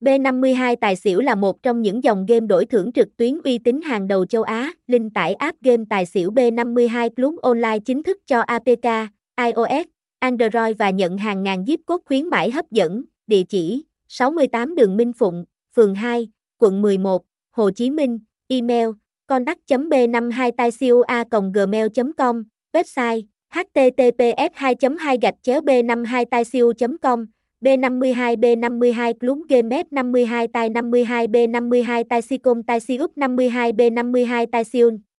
B52 Tài Xỉu là một trong những dòng game đổi thưởng trực tuyến uy tín hàng đầu châu Á. Link tải app game Tài Xỉu B52 Club online chính thức cho APK, iOS, Android và nhận hàng ngàn gift code khuyến mãi hấp dẫn. Địa chỉ: 68 đường Minh Phụng, phường 2, quận 11, Hồ Chí Minh. Email: contact.b52taisiu@gmail.com. Website: https://b52taisiu.com. B52 Club Game F52 Tài 52 B52 Taisicom Taisiup 52 B52 Taisiun.